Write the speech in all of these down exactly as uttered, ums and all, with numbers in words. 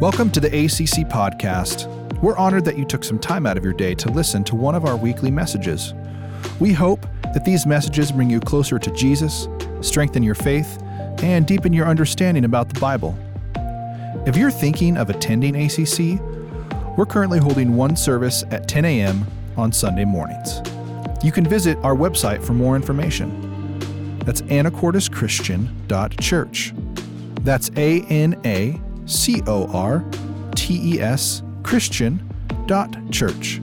Welcome to the A C C Podcast. We're honored that you took some time out of your day to listen to one of our weekly messages. We hope that these messages bring you closer to Jesus, strengthen your faith, and deepen your understanding about the Bible. If you're thinking of attending A C C, we're currently holding one service at ten a.m. on Sunday mornings. You can visit our website for more information. That's Anacortes Christian dot church. That's A N A C O R T E S Christian dot church.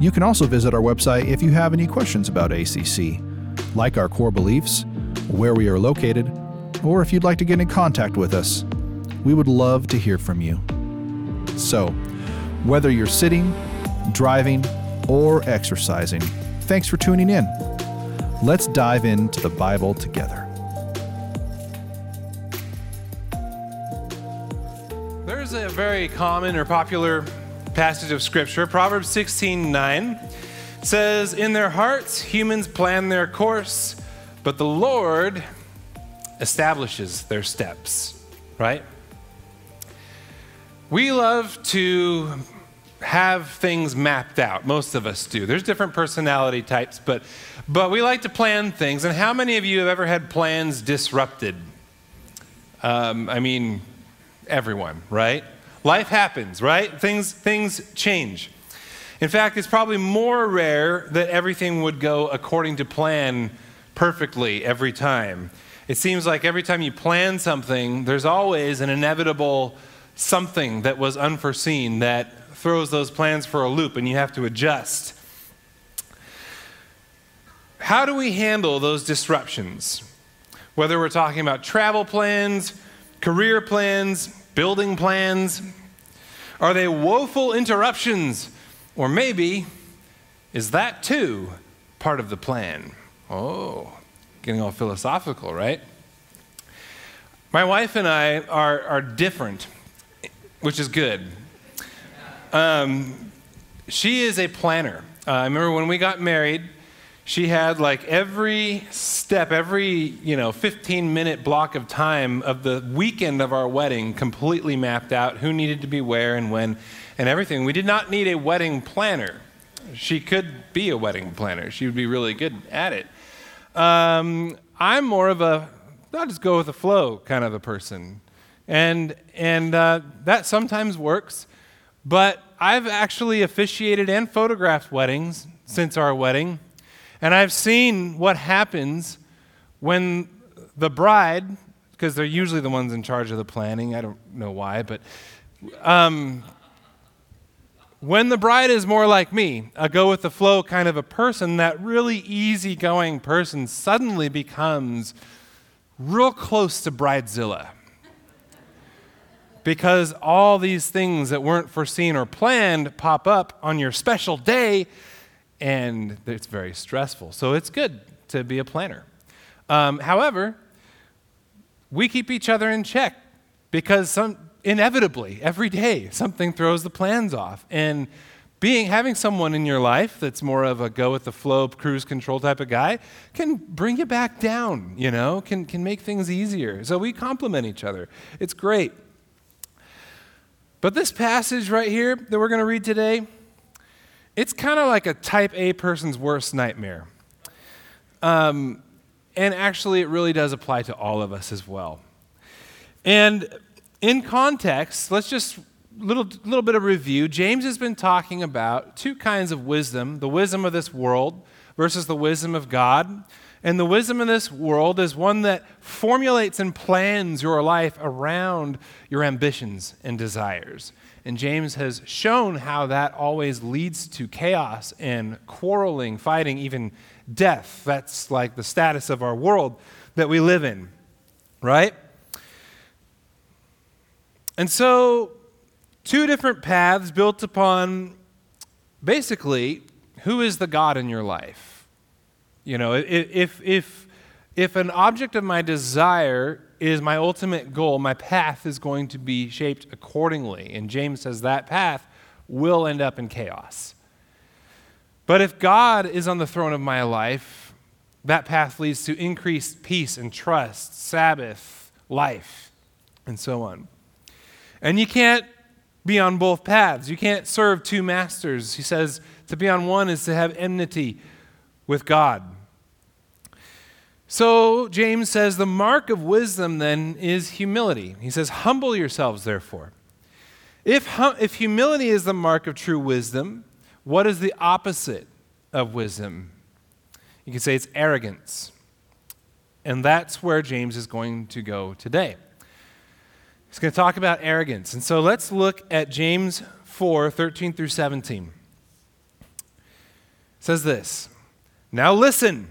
You can also visit our website if you have any questions about A C C, like our core beliefs, where we are located, or if you'd like to get in contact with us. We would love to hear from you. So, whether you're sitting, driving, or exercising, thanks for tuning in. Let's dive into the Bible together. There's a very common or popular passage of Scripture. Proverbs sixteen nine says, "In their hearts, humans plan their course, but the Lord establishes their steps," right? We love to have things mapped out. Most of us do. There's different personality types, but but we like to plan things. And how many of you have ever had plans disrupted? Um, I mean, everyone, right? Life happens, right? Things things change. In fact, it's probably more rare that everything would go according to plan perfectly every time. It seems like every time you plan something, there's always an inevitable something that was unforeseen that throws those plans for a loop and you have to adjust. How do we handle those disruptions? Whether we're talking about travel plans, career plans, building plans, are they woeful interruptions? Or maybe, is that too part of the plan? Oh, getting all philosophical, right? My wife and I are, are different, which is good. Um, she is a planner. Uh, I remember when we got married, she had like every step, every, you know, fifteen minute block of time of the weekend of our wedding completely mapped out, who needed to be where and when and everything. We did not need a wedding planner. She could be a wedding planner. She would be really good at it. Um, I'm more of a, I'll just go with the flow kind of a person. And, and uh, that sometimes works. But I've actually officiated and photographed weddings since our wedding. And I've seen what happens when the bride, because they're usually the ones in charge of the planning, I don't know why, but um, when the bride is more like me, a go with the flow kind of a person, that really easygoing person suddenly becomes real close to Bridezilla. Because all these things that weren't foreseen or planned pop up on your special day, and it's very stressful. So it's good to be a planner. Um, however, we keep each other in check because some, inevitably, every day, something throws the plans off. And being having someone in your life that's more of a go-with-the-flow, cruise control type of guy can bring you back down, you know, can, can make things easier. So we complement each other. It's great. But this passage right here that we're going to read today, it's kind of like a type A person's worst nightmare. Um, and actually, it really does apply to all of us as well. And in context, let's just, little little bit of review. James has been talking about two kinds of wisdom, the wisdom of this world versus the wisdom of God. And the wisdom of this world is one that formulates and plans your life around your ambitions and desires. And James has shown how that always leads to chaos and quarreling, fighting, even death. That's like the status of our world that we live in, right? And so, two different paths built upon, basically, who is the God in your life? You know, if if if an object of my desire is my ultimate goal, my path is going to be shaped accordingly. And James says that path will end up in chaos. But if God is on the throne of my life, that path leads to increased peace and trust, Sabbath, life, and so on. And you can't be on both paths. You can't serve two masters. He says to be on one is to have enmity with God. So James says the mark of wisdom then is humility. He says, humble yourselves, therefore. If, hum- if humility is the mark of true wisdom, what is the opposite of wisdom? You can say it's arrogance. And that's where James is going to go today. He's going to talk about arrogance. And so let's look at James four, thirteen through seventeen. It says this, "Now listen,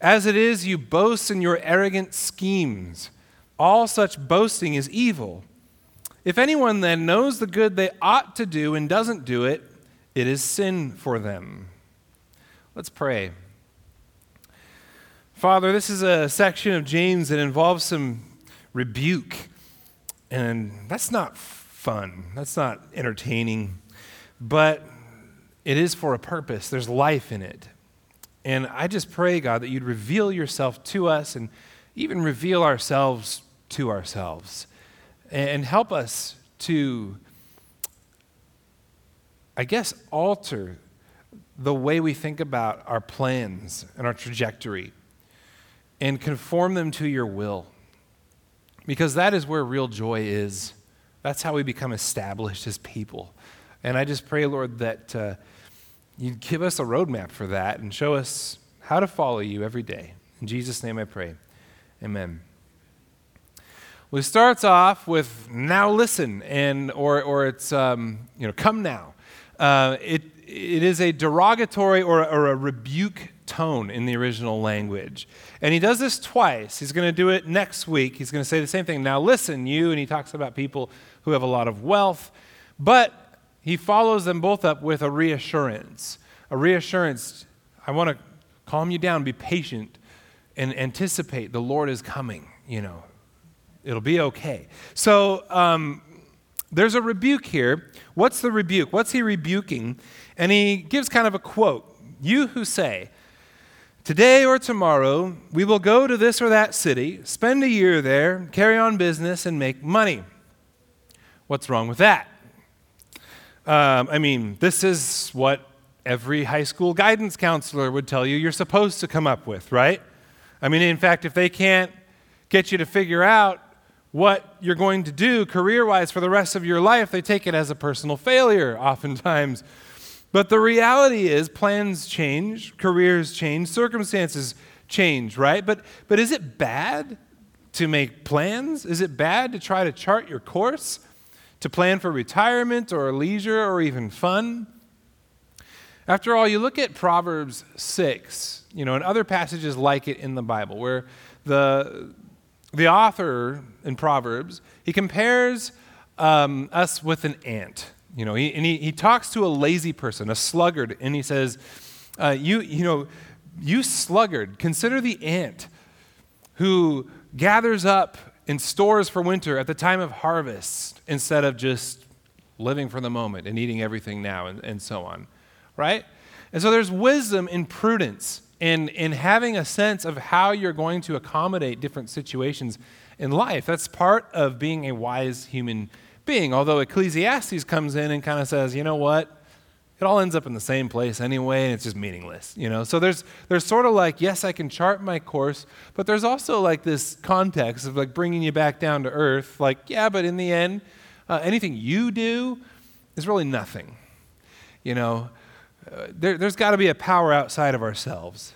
As it is, you boast in your arrogant schemes. All such boasting is evil. If anyone then knows the good they ought to do and doesn't do it, it is sin for them." Let's pray. Father, this is a section of James that involves some rebuke, and that's not fun. That's not entertaining, but it is for a purpose. There's life in it. And I just pray, God, that you'd reveal yourself to us and even reveal ourselves to ourselves and help us to, I guess, alter the way we think about our plans and our trajectory and conform them to your will, because that is where real joy is. That's how we become established as people. And I just pray, Lord, that uh, you'd give us a roadmap for that and show us how to follow you every day. In Jesus' name I pray. Amen. Well, it starts off with "now listen," and or or it's um, you know "come now." Uh, it it is a derogatory or, or a rebuke tone in the original language, and he does this twice. He's going to do it next week. He's going to say the same thing. "Now listen, you," and he talks about people who have a lot of wealth, but he follows them both up with a reassurance. A reassurance, I want to calm you down, be patient, and anticipate the Lord is coming, you know. It'll be okay. So um, there's a rebuke here. What's the rebuke? What's he rebuking? And he gives kind of a quote. "You who say, 'Today or tomorrow we will go to this or that city, spend a year there, carry on business, and make money.' What's wrong with that?" Um, I mean, this is what every high school guidance counselor would tell you you're supposed to come up with, right? I mean, in fact, if they can't get you to figure out what you're going to do career-wise for the rest of your life, they take it as a personal failure oftentimes. But the reality is plans change, careers change, circumstances change, right? But, but is it bad to make plans? Is it bad to try to chart your course? To plan for retirement or leisure or even fun? After all, you look at Proverbs six, you know, and other passages like it in the Bible, where the the author in Proverbs, he compares um, us with an ant, you know, he, and he, he talks to a lazy person, a sluggard, and he says, uh, "You you know, you sluggard, consider the ant who gathers up and stores for winter at the time of harvest instead of just living for the moment and eating everything now," and, and so on, right? And so there's wisdom in prudence and in having a sense of how you're going to accommodate different situations in life. That's part of being a wise human being, although Ecclesiastes comes in and kind of says, you know what? It all ends up in the same place anyway, and it's just meaningless, you know? So there's there's sort of like, yes, I can chart my course, but there's also like this context of like bringing you back down to earth, like, yeah, but in the end, uh, anything you do is really nothing, you know? Uh, there, there's got to be a power outside of ourselves.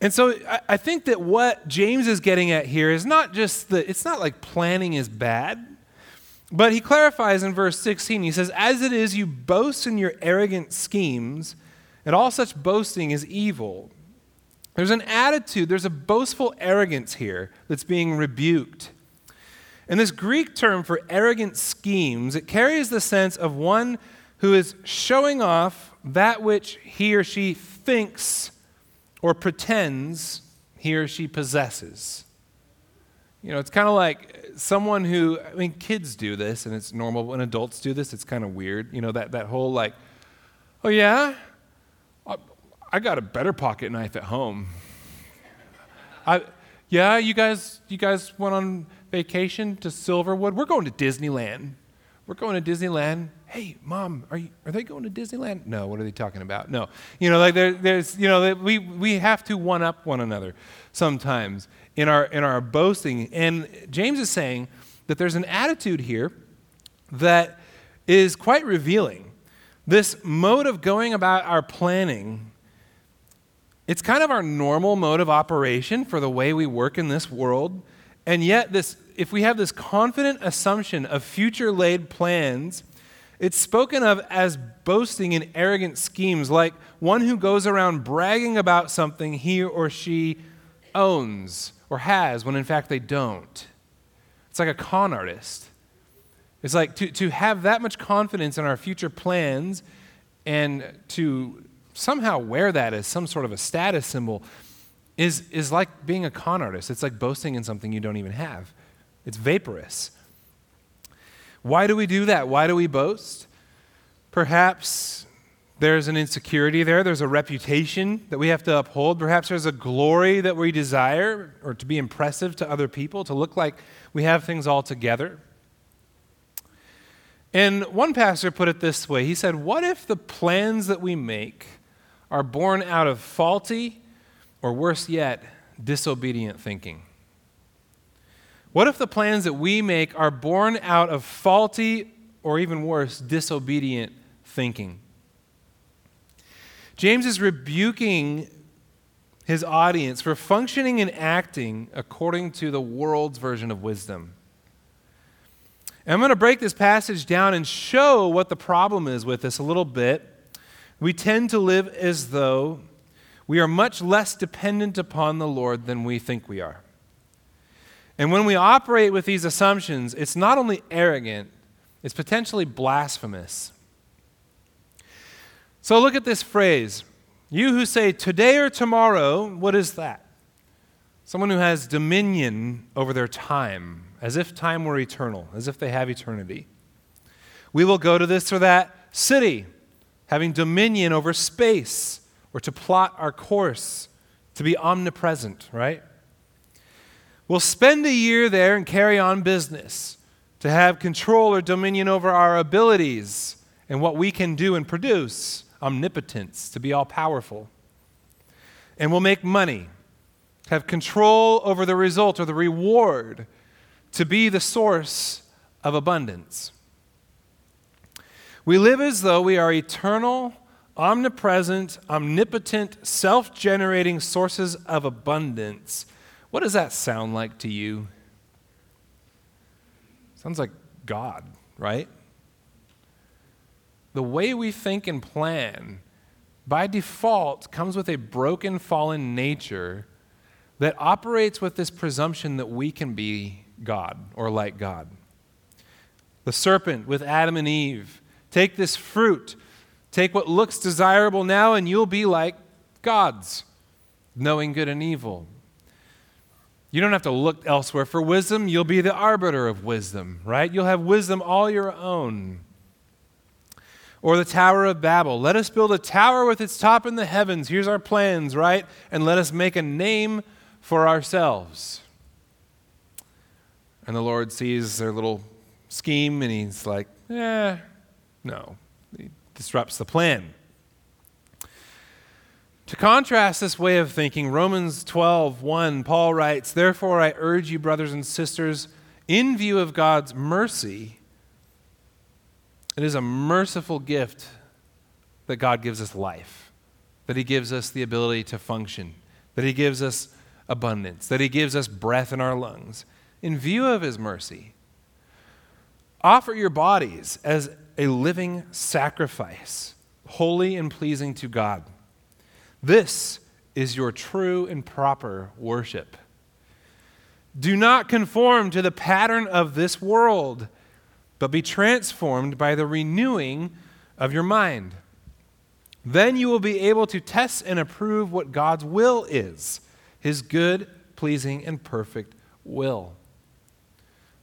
And so I, I think that what James is getting at here is not just that, it's not like planning is bad, but he clarifies in verse sixteen, he says, "As it is, you boast in your arrogant schemes, and all such boasting is evil." There's an attitude, there's a boastful arrogance here that's being rebuked. And this Greek term for arrogant schemes, it carries the sense of one who is showing off that which he or she thinks or pretends he or she possesses. You know, it's kind of like someone who, I mean, kids do this, and it's normal. When adults do this, it's kind of weird. You know, that, that whole like, oh, yeah? I, I got a better pocket knife at home. I, yeah, you guys, you guys went on vacation to Silverwood. We're going to Disneyland. We're going to Disneyland. Hey, Mom, are you, are they going to Disneyland? No, what are they talking about? No. You know, like there, there's, you know, we we have to one up one another sometimes in our in our boasting. And James is saying that there's an attitude here that is quite revealing. This mode of going about our planning, it's kind of our normal mode of operation for the way we work in this world. And yet, this if we have this confident assumption of future laid plans, it's spoken of as boasting in arrogant schemes, like one who goes around bragging about something he or she owns or has, when in fact they don't. It's like a con artist. It's like to, to have that much confidence in our future plans and to somehow wear that as some sort of a status symbol is, is like being a con artist. It's like boasting in something you don't even have. It's vaporous. Why do we do that? Why do we boast? Perhaps there's an insecurity there. There's a reputation that we have to uphold. Perhaps there's a glory that we desire, or to be impressive to other people, to look like we have things all together. And one pastor put it this way. He said, what if the plans that we make are born out of faulty, or worse yet, disobedient thinking? What if the plans that we make are born out of faulty, or even worse, disobedient thinking? James is rebuking his audience for functioning and acting according to the world's version of wisdom. And I'm going to break this passage down and show what the problem is with this a little bit. We tend to live as though we are much less dependent upon the Lord than we think we are. And when we operate with these assumptions, it's not only arrogant, it's potentially blasphemous. So look at this phrase. You who say today or tomorrow, what is that? Someone who has dominion over their time, as if time were eternal, as if they have eternity. We will go to this or that city, having dominion over space, or to plot our course, to be omnipresent, right? We'll spend a year there and carry on business, to have control or dominion over our abilities and what we can do and produce, omnipotence, to be all-powerful. And we'll make money, have control over the result or the reward, to be the source of abundance. We live as though we are eternal, omnipresent, omnipotent, self-generating sources of abundance. What does that sound like to you? Sounds like God, right? The way we think and plan, by default, comes with a broken, fallen nature that operates with this presumption that we can be God or like God. The serpent with Adam and Eve, take this fruit, take what looks desirable now, and you'll be like gods, knowing good and evil. You don't have to look elsewhere for wisdom. You'll be the arbiter of wisdom, right? You'll have wisdom all your own. Or the Tower of Babel. Let us build a tower with its top in the heavens. Here's our plans, right? And let us make a name for ourselves. And the Lord sees their little scheme and he's like, eh, no. He disrupts the plan. To contrast this way of thinking, Romans twelve one, Paul writes, therefore I urge you, brothers and sisters, in view of God's mercy, it is a merciful gift that God gives us life, that he gives us the ability to function, that he gives us abundance, that he gives us breath in our lungs. In view of his mercy, offer your bodies as a living sacrifice, holy and pleasing to God. This is your true and proper worship. Do not conform to the pattern of this world, but be transformed by the renewing of your mind. Then you will be able to test and approve what God's will is, his good, pleasing, and perfect will.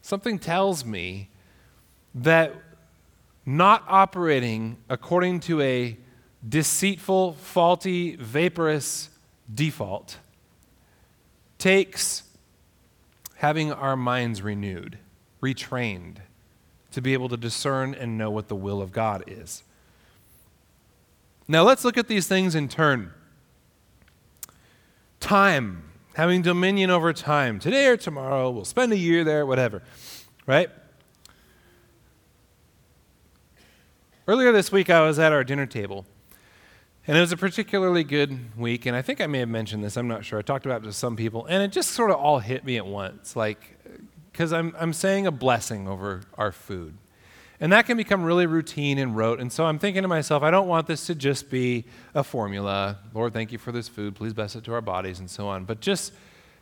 Something tells me that not operating according to a deceitful, faulty, vaporous default takes having our minds renewed, retrained, to be able to discern and know what the will of God is. Now let's look at these things in turn. Time, having dominion over time. Today or tomorrow, we'll spend a year there, whatever, right? Earlier this week, I was at our dinner table, and it was a particularly good week, and I think I may have mentioned this, I'm not sure. I talked about it to some people, and it just sort of all hit me at once, like, because I'm, I'm saying a blessing over our food, and that can become really routine and rote, and so I'm thinking to myself, I don't want this to just be a formula, Lord, thank you for this food, please bless it to our bodies, and so on, but just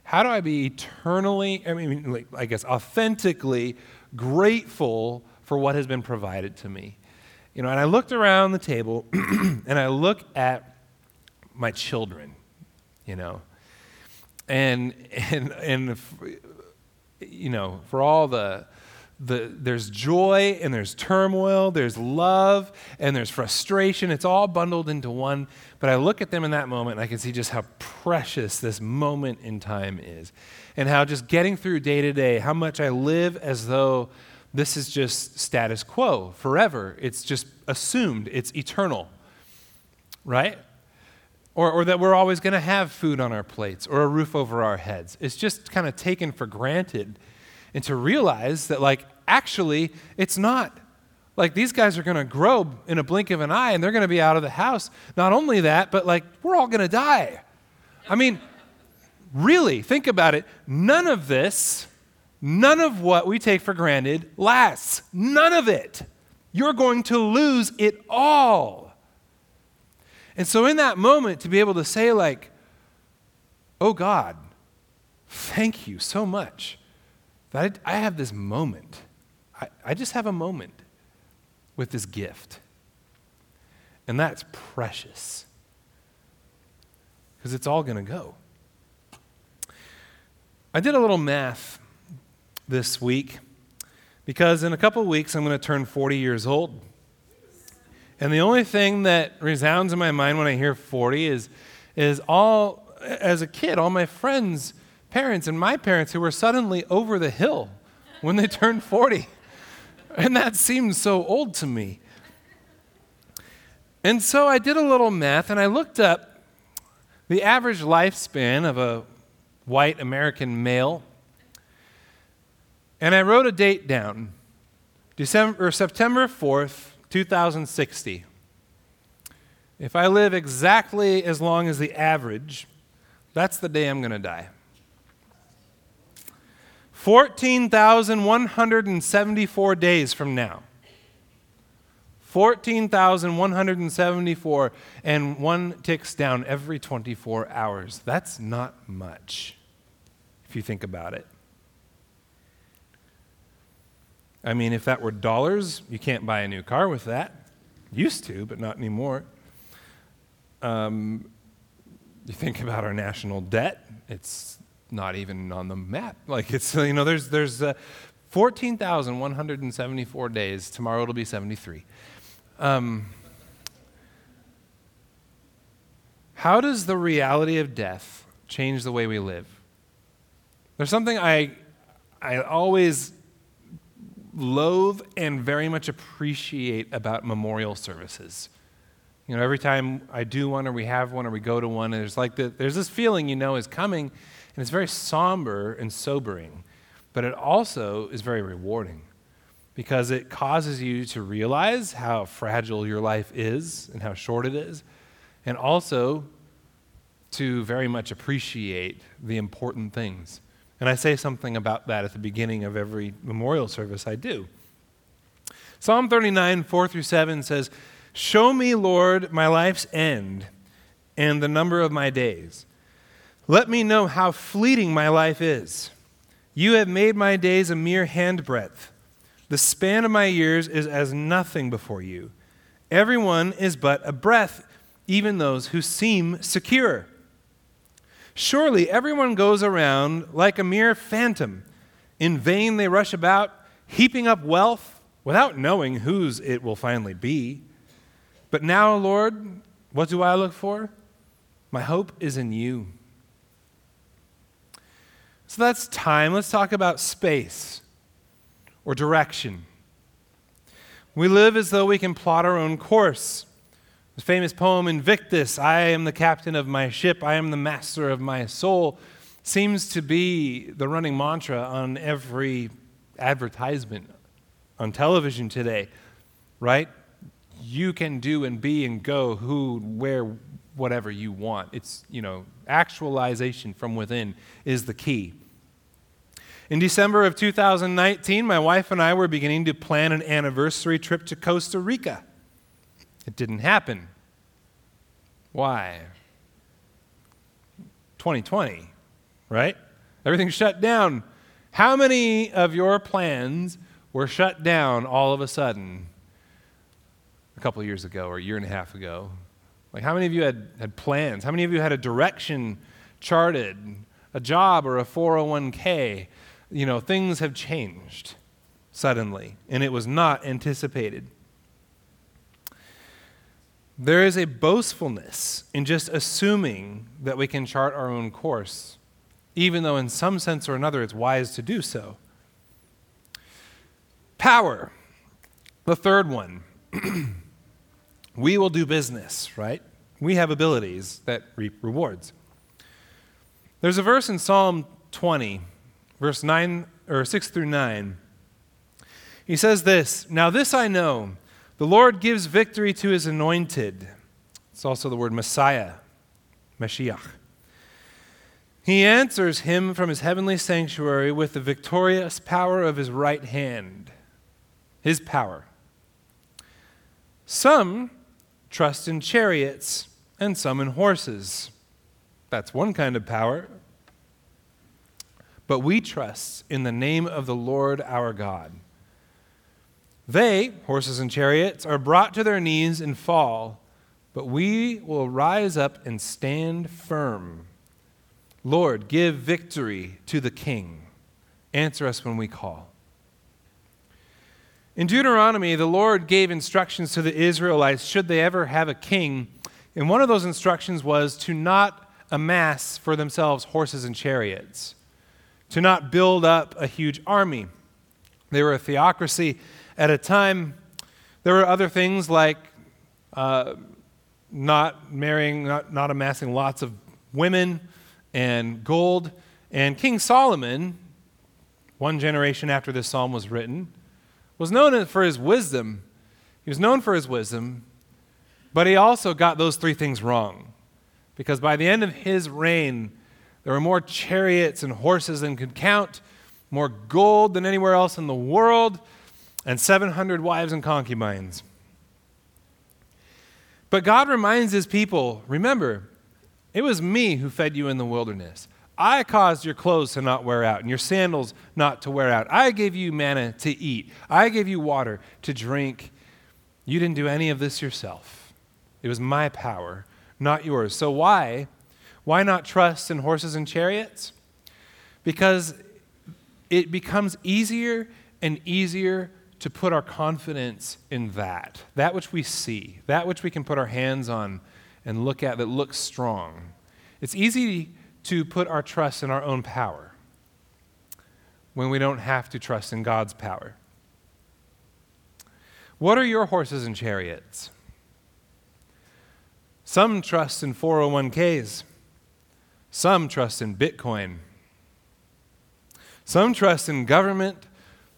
how do I be eternally, I mean, like, I guess, authentically grateful for what has been provided to me? You know, and I looked around the table, and I look at my children, you know, and and and if, you know, for all the the there's joy and there's turmoil, there's love and there's frustration. It's all bundled into one. But I look at them in that moment, and I can see just how precious this moment in time is, and how just getting through day to day, how much I live as though this is just status quo, forever. It's just assumed. It's eternal, right? Or, or that we're always going to have food on our plates or a roof over our heads. It's just kind of taken for granted. And to realize that, like, actually, it's not. Like, these guys are going to grow in a blink of an eye, and they're going to be out of the house. Not only that, but, like, we're all going to die. I mean, really, think about it. None of this... None of what we take for granted lasts. None of it. You're going to lose it all. And so in that moment, to be able to say, like, oh God, thank you so much that I have this moment. I, I just have a moment with this gift. And that's precious. Because it's all going to go. I did a little math this week, because in a couple weeks I'm going to turn forty years old. And the only thing that resounds in my mind when I hear forty is is all, as a kid, all my friends' parents and my parents who were suddenly over the hill when they turned forty. And that seemed so old to me. And so I did a little math, and I looked up the average lifespan of a white American male. And I wrote a date down, December, or September fourth, two thousand sixty. If I live exactly as long as the average, that's the day I'm going to die. fourteen thousand one hundred seventy-four days from now. fourteen thousand one hundred seventy-four, and one ticks down every twenty-four hours. That's not much, if you think about it. I mean, if that were dollars, you can't buy a new car with that. Used to, but not anymore. Um, you think about our national debt, it's not even on the map. Like, it's, you know, there's there's uh, fourteen thousand one hundred seventy-four days. Tomorrow it'll be seventy-three. Um, how does the reality of death change the way we live? There's something I I always... loathe and very much appreciate about memorial services. You know, every time I do one or we have one or we go to one, there's like the, there's this feeling you know is coming, and it's very somber and sobering, but it also is very rewarding because it causes you to realize how fragile your life is and how short it is, and also to very much appreciate the important things. And I say something about that at the beginning of every memorial service I do. Psalm thirty-nine, four through seven says, "Show me, Lord, my life's end and the number of my days. Let me know how fleeting my life is. You have made my days a mere handbreadth. The span of my years is as nothing before you. Everyone is but a breath, even those who seem secure. Surely everyone goes around like a mere phantom. In vain they rush about, heaping up wealth without knowing whose it will finally be. But now, Lord, what do I look for? My hope is in you. So that's time. Let's talk about space or direction. We live as though we can plot our own course. The famous poem Invictus, I am the captain of my ship, I am the master of my soul, seems to be the running mantra on every advertisement on television today, right? You can do and be and go who, where, whatever you want. It's, you know, actualization from within is the key. In December of two thousand nineteen, my wife and I were beginning to plan an anniversary trip to Costa Rica. It didn't happen. Why? twenty twenty, right? Everything shut down. How many of your plans were shut down all of a sudden a couple of years ago or a year and a half ago? Like, how many of you had, had plans? How many of you had a direction charted, a job or a four oh one k? You know, things have changed suddenly, and it was not anticipated. There is a boastfulness in just assuming that we can chart our own course, even though in some sense or another it's wise to do so. Power, the third one. We will do business, right? We have abilities that reap rewards. There's a verse in Psalm twenty, verse nine or six through nine. He says this, now this I know, the Lord gives victory to his anointed. It's also the word Messiah, Mashiach. He answers him from his heavenly sanctuary with the victorious power of his right hand, his power. Some trust in chariots and some in horses. That's one kind of power. But we trust in the name of the Lord our God. They, horses and chariots, are brought to their knees and fall, but we will rise up and stand firm. Lord, give victory to the King. Answer us when we call. In Deuteronomy, the Lord gave instructions to the Israelites should they ever have a king, and one of those instructions was to not amass for themselves horses and chariots, to not build up a huge army. They were a theocracy at a time. There were other things like uh, not marrying, not, not amassing lots of women and gold. And King Solomon, one generation after this psalm was written, was known for his wisdom. He was known for his wisdom, but he also got those three things wrong. Because by the end of his reign, there were more chariots and horses than could count, more gold than anywhere else in the world, and seven hundred wives and concubines. But God reminds his people, remember, it was me who fed you in the wilderness. I caused your clothes to not wear out and your sandals not to wear out. I gave you manna to eat. I gave you water to drink. You didn't do any of this yourself. It was my power, not yours. So why? Why not trust in horses and chariots? Because it becomes easier and easier to put our confidence in that, that which we see, that which we can put our hands on and look at that looks strong. It's easy to put our trust in our own power when we don't have to trust in God's power. What are your horses and chariots? Some trust in four oh one k's. Some trust in Bitcoin. Some trust in government.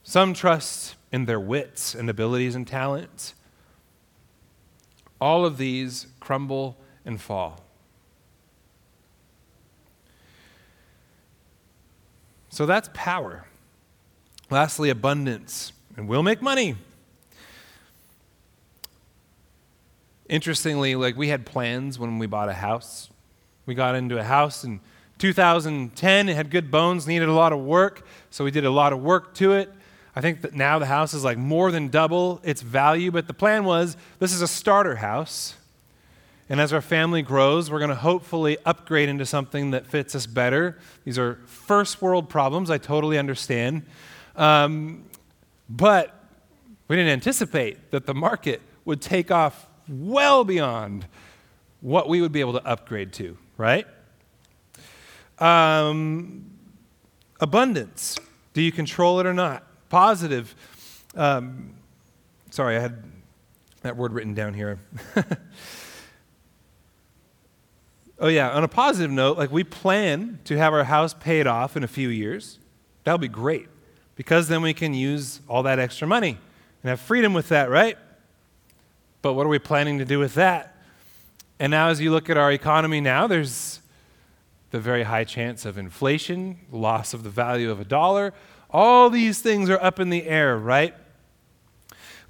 Some trust in their wits and abilities and talents. All of these crumble and fall. So that's power. Lastly, abundance. And we'll make money. Interestingly, like we had plans when we bought a house. We got into a house and two thousand ten, it had good bones, needed a lot of work, so we did a lot of work to it. I think that now the house is like more than double its value, but the plan was this is a starter house, and as our family grows, we're going to hopefully upgrade into something that fits us better. These are first world problems, I totally understand, um, but we didn't anticipate that the market would take off well beyond what we would be able to upgrade to, right? Um, abundance. Do you control it or not? Positive. Um, sorry, I had that word written down here. Oh yeah, on a positive note, like we plan to have our house paid off in a few years. That'll be great because then we can use all that extra money and have freedom with that, right? But what are we planning to do with that? And now as you look at our economy now, there's the very high chance of inflation, loss of the value of a dollar. All these things are up in the air, right?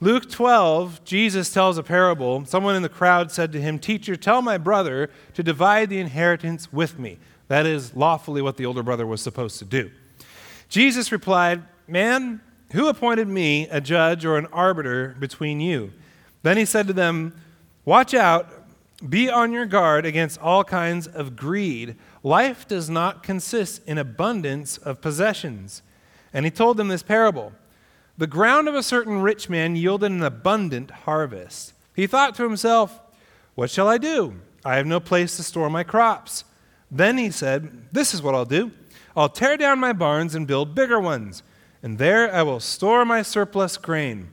Luke twelve, Jesus tells a parable. Someone in the crowd said to him, "Teacher, tell my brother to divide the inheritance with me." That is lawfully what the older brother was supposed to do. Jesus replied, "Man, who appointed me a judge or an arbiter between you?" Then he said to them, "Watch out, be on your guard against all kinds of greed. Life does not consist in abundance of possessions." And he told them this parable. "The ground of a certain rich man yielded an abundant harvest. He thought to himself, 'What shall I do? I have no place to store my crops.' Then he said, 'This is what I'll do. I'll tear down my barns and build bigger ones, and there I will store my surplus grain.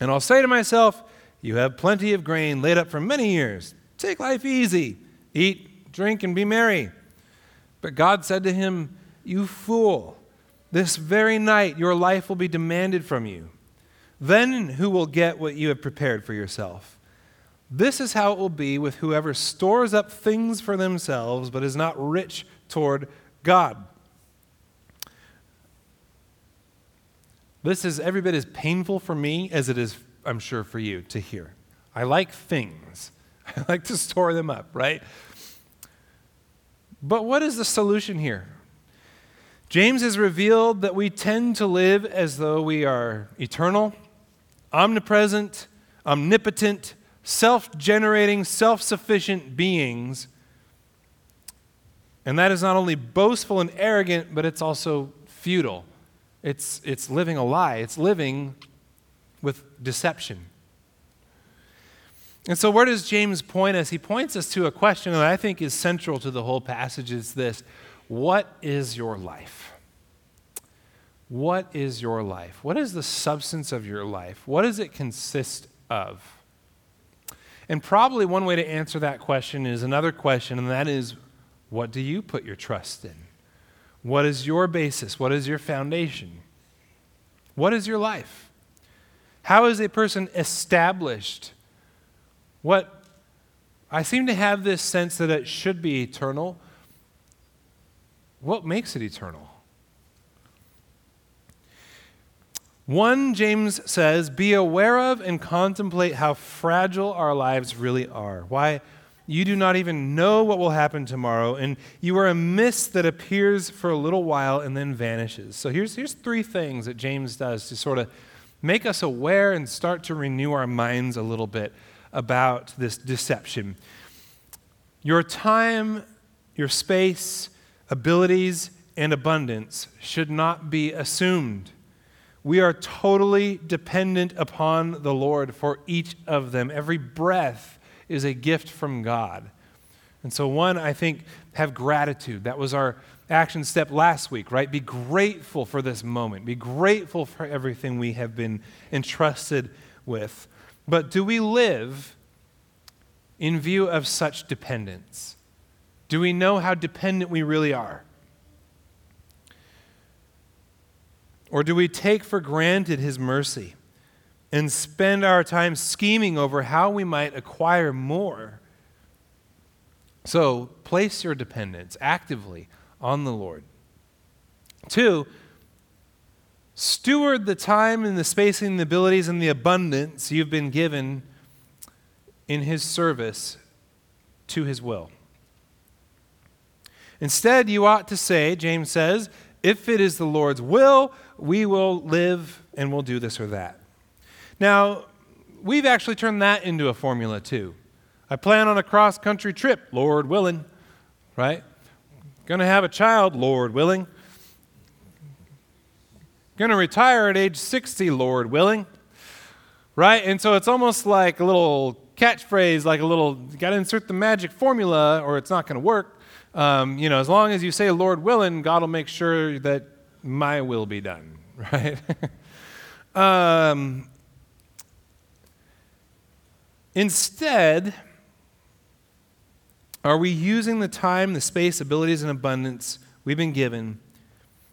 And I'll say to myself, you have plenty of grain laid up for many years. Take life easy. Eat, drink, and be merry.' But God said to him, 'You fool, this very night your life will be demanded from you. Then who will get what you have prepared for yourself? This is how it will be with whoever stores up things for themselves but is not rich toward God.'" This is every bit as painful for me as it is, I'm sure, for you to hear. I like things. I like to store them up, right? But what is the solution here? James has revealed that we tend to live as though we are eternal, omnipresent, omnipotent, self-generating, self-sufficient beings. And that is not only boastful and arrogant, but it's also futile. It's, it's living a lie. It's living with deception. And so where does James point us? He points us to a question that I think is central to the whole passage. It's this: what is your life? What is your life? What is the substance of your life? What does it consist of? And probably one way to answer that question is another question, and that is, what do you put your trust in? What is your basis? What is your foundation? What is your life? How is a person established? What I seem to have this sense that it should be eternal. What makes it eternal? One, James says, be aware of and contemplate how fragile our lives really are. Why? You do not even know what will happen tomorrow, and you are a mist that appears for a little while and then vanishes. So here's, here's three things that James does to sort of make us aware and start to renew our minds a little bit about this deception. Your time, your space, abilities, and abundance should not be assumed. We are totally dependent upon the Lord for each of them. Every breath is a gift from God. And so one, I think, have gratitude. That was our action step last week, right? Be grateful for this moment. Be grateful for everything we have been entrusted with. But do we live in view of such dependence? Do we know how dependent we really are? Or do we take for granted His mercy and spend our time scheming over how we might acquire more? So place your dependence actively on the Lord. Two, steward the time and the space and the abilities and the abundance you've been given in His service to His will. Instead, you ought to say, James says, if it is the Lord's will, we will live and we'll do this or that. Now, we've actually turned that into a formula too. I plan on a cross-country trip, Lord willing, right? Going to have a child, Lord willing. Going to retire at age sixty, Lord willing, right? And so it's almost like a little catchphrase, like a little, got to insert the magic formula or it's not going to work. Um, you know, as long as you say, Lord willing, God will make sure that my will be done, right? um, instead, are we using the time, the space, abilities, and abundance we've been given,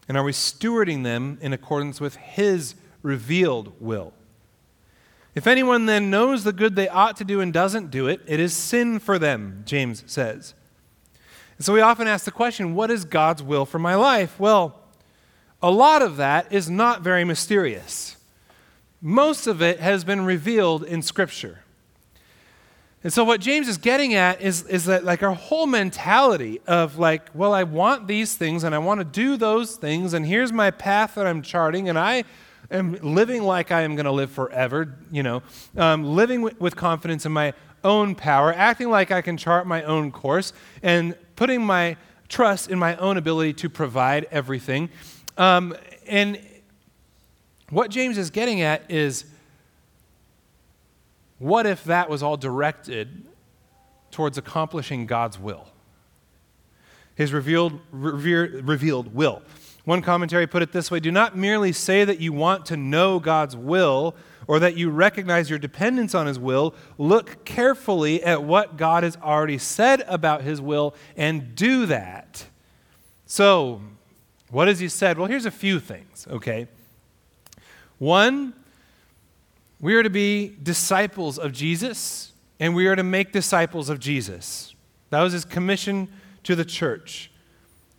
and are we stewarding them in accordance with His revealed will? If anyone then knows the good they ought to do and doesn't do it, it is sin for them, James says. And so we often ask the question, what is God's will for my life? Well, a lot of that is not very mysterious. Most of it has been revealed in Scripture. And so what James is getting at is, is that like our whole mentality of like, well, I want these things and I want to do those things and here's my path that I'm charting and I am living like I am going to live forever, you know, um, living w- with confidence in my own power, acting like I can chart my own course and putting my trust in my own ability to provide everything. Um, and what James is getting at is, what if that was all directed towards accomplishing God's will? His revealed, reveal, revealed will. One commentary put it this way, do not merely say that you want to know God's will or that you recognize your dependence on His will. Look carefully at what God has already said about His will and do that. So, what has He said? Well, here's a few things, okay? One, we are to be disciples of Jesus, and we are to make disciples of Jesus. That was His commission to the church.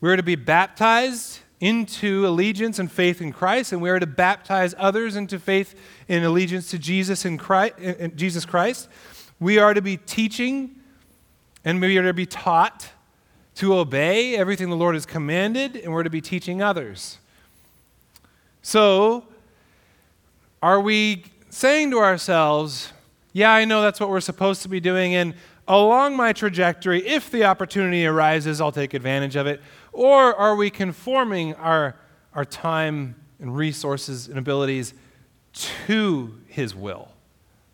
We are to be baptized into allegiance and faith in Christ, and we are to baptize others into faith and allegiance to Jesus in Christ, in Jesus Christ. We are to be teaching, and we are to be taught to obey everything the Lord has commanded, and we're to be teaching others. So, are we saying to ourselves, yeah, I know that's what we're supposed to be doing, and along my trajectory, if the opportunity arises, I'll take advantage of it? Or are we conforming our, our time and resources and abilities to His will?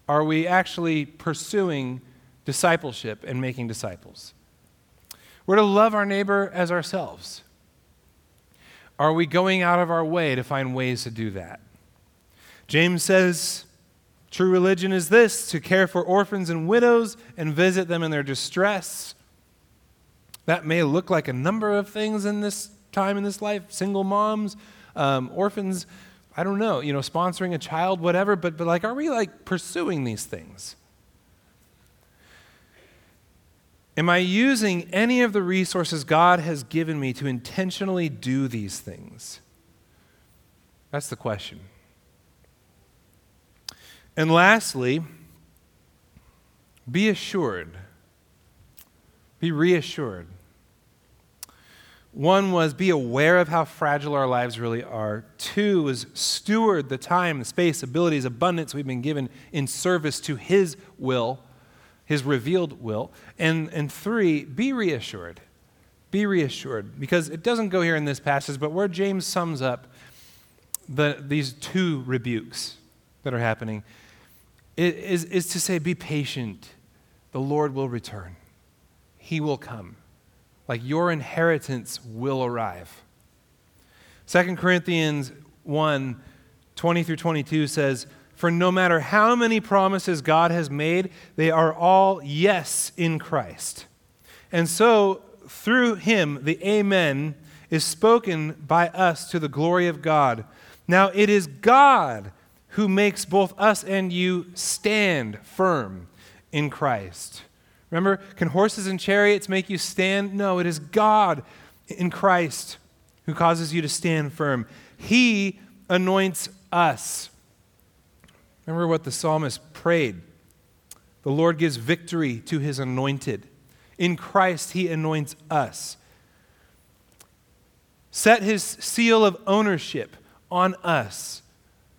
Are we actually pursuing discipleship and making disciples? We're to love our neighbor as ourselves. Are we going out of our way to find ways to do that? James says, true religion is this, to care for orphans and widows and visit them in their distress. That may look like a number of things in this time in this life, single moms, um, orphans, I don't know, you know, sponsoring a child, whatever, but, but like, are we like pursuing these things? Am I using any of the resources God has given me to intentionally do these things? That's the question. And lastly, be assured. Be reassured. One was be aware of how fragile our lives really are. Two was steward the time, the space, abilities, abundance we've been given in service to His will, His revealed will. And, and three, be reassured. Be reassured. Because it doesn't go here in this passage, but where James sums up the, these two rebukes that are happening, is, is to say, be patient. The Lord will return. He will come. Like your inheritance will arrive. Second Corinthians one, twenty through twenty-two says, for no matter how many promises God has made, they are all yes in Christ. And so through Him, the amen is spoken by us to the glory of God. Now it is God who makes both us and you stand firm in Christ. Remember, can horses and chariots make you stand? No, it is God in Christ who causes you to stand firm. He anoints us. Remember what the psalmist prayed. The Lord gives victory to His anointed. In Christ, He anoints us. set his seal of ownership on us,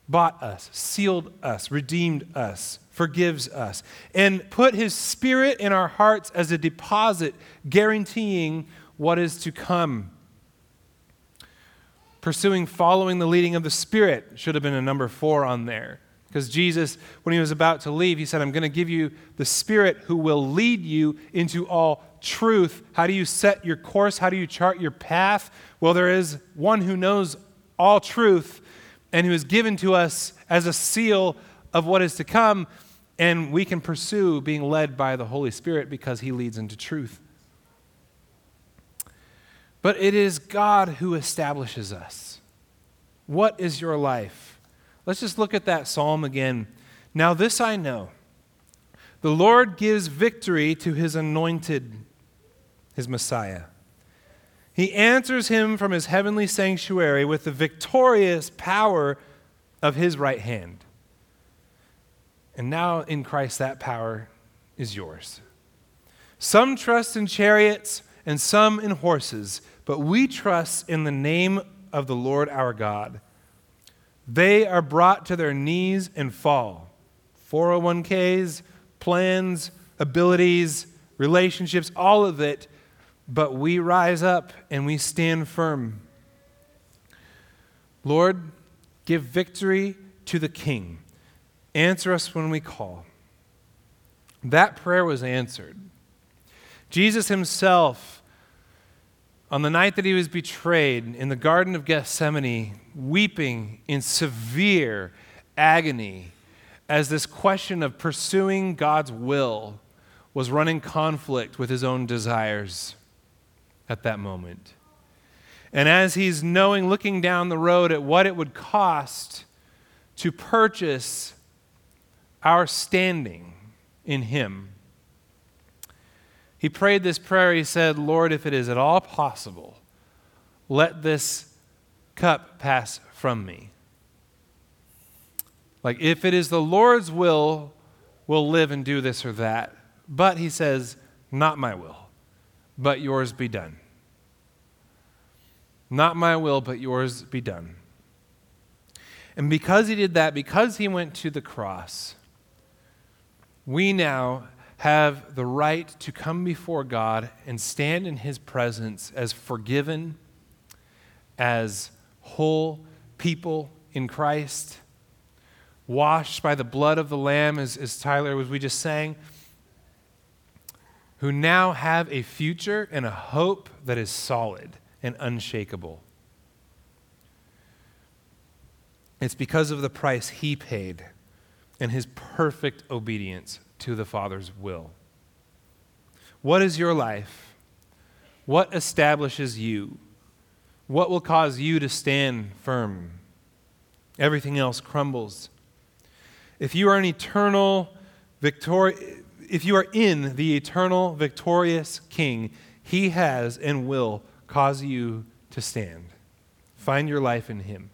bought us, sealed us, redeemed us, forgives us, and put his Spirit in our hearts as a deposit guaranteeing what is to come. Pursuing, following the leading of the Spirit should have been a number four on there. Because Jesus, when he was about to leave, he said, I'm going to give you the Spirit who will lead you into all truth. How do you set your course? How do you chart your path? Well, there is one who knows all truth and who is given to us as a seal of what is to come, and we can pursue being led by the Holy Spirit because he leads into truth. But it is God who establishes us. What is your life? Let's just look at that psalm again. Now this I know, the Lord gives victory to his anointed, his Messiah. He answers him from his heavenly sanctuary with the victorious power of his right hand. And now in Christ that power is yours. Some trust in chariots and some in horses, but we trust in the name of the Lord our God. They are brought to their knees and fall. four oh one k's, plans, abilities, relationships, all of it. But we rise up and we stand firm. Lord, give victory to the King. Answer us when we call. That prayer was answered. Jesus himself, on the night that he was betrayed in the Garden of Gethsemane, weeping in severe agony as this question of pursuing God's will was run in conflict with his own desires at that moment. And as he's knowing, looking down the road at what it would cost to purchase our standing in him, he prayed this prayer. He said, Lord, if it is at all possible, let this cup pass from me. Like, if it is the Lord's will, we'll live and do this or that. But he says, not my will, but yours be done. Not my will, but yours be done. And because he did that, because he went to the cross, we now have the right to come before God and stand in his presence as forgiven, as whole people in Christ, washed by the blood of the Lamb, as, as Tyler was, we just sang, who now have a future and a hope that is solid and unshakable. It's because of the price he paid and his perfect obedience to the Father's will. What is your life? What establishes you? What will cause you to stand firm? Everything else crumbles. If you are an eternal victori- if you are in the eternal victorious King, he has and will cause you to stand. Find your life in him.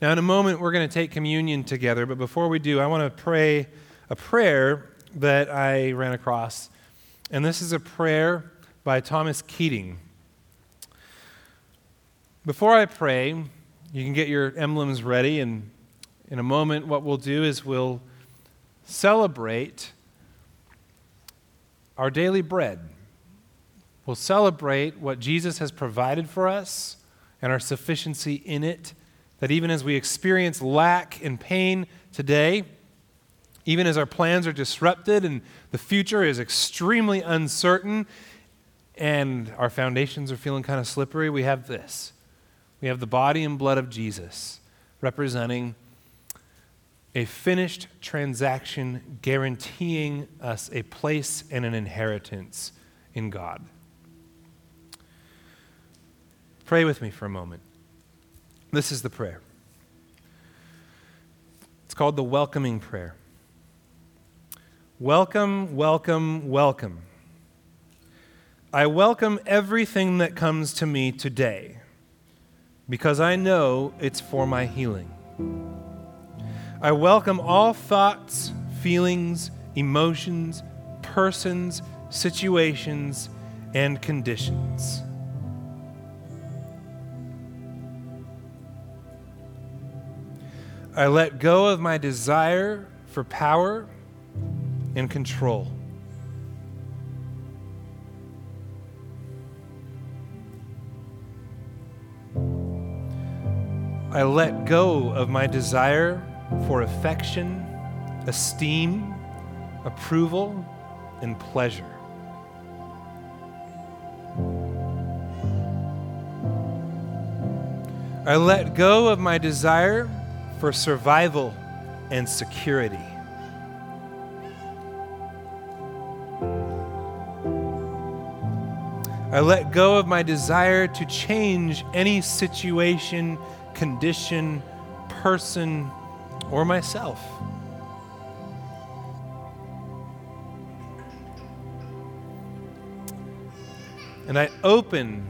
Now in a moment we're going to take communion together, but before we do, I want to pray a prayer that I ran across, and this is a prayer by Thomas Keating. Before I pray, you can get your emblems ready, and in a moment what we'll do is we'll celebrate our daily bread. We'll celebrate what Jesus has provided for us and our sufficiency in it, that even as we experience lack and pain today, even as our plans are disrupted and the future is extremely uncertain and our foundations are feeling kind of slippery, we have this. We have the body and blood of Jesus representing a finished transaction guaranteeing us a place and an inheritance in God. Pray with me for a moment. This is the prayer. It's called the welcoming prayer. Welcome, welcome, welcome. I welcome everything that comes to me today because I know it's for my healing. I welcome all thoughts, feelings, emotions, persons, situations, and conditions. I let go of my desire for power and control. I let go of my desire for affection, esteem, approval, and pleasure. I let go of my desire for survival and security. I let go of my desire to change any situation, condition, person, or myself. And I open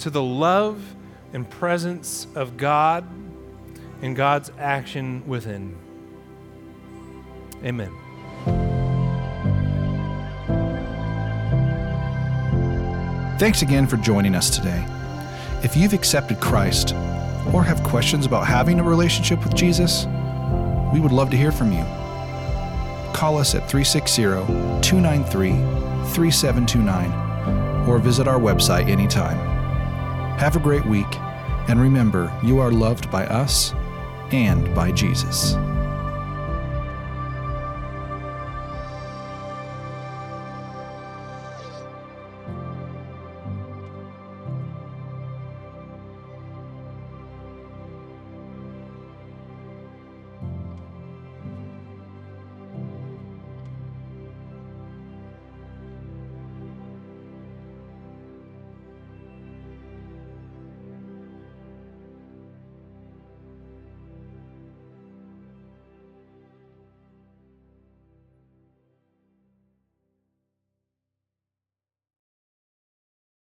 to the love and presence of God and God's action within. Amen. Thanks again for joining us today. If you've accepted Christ or have questions about having a relationship with Jesus, we would love to hear from you. Call us at three six zero, two nine three, three seven two nine or visit our website anytime. Have a great week, and remember, you are loved by us and by Jesus.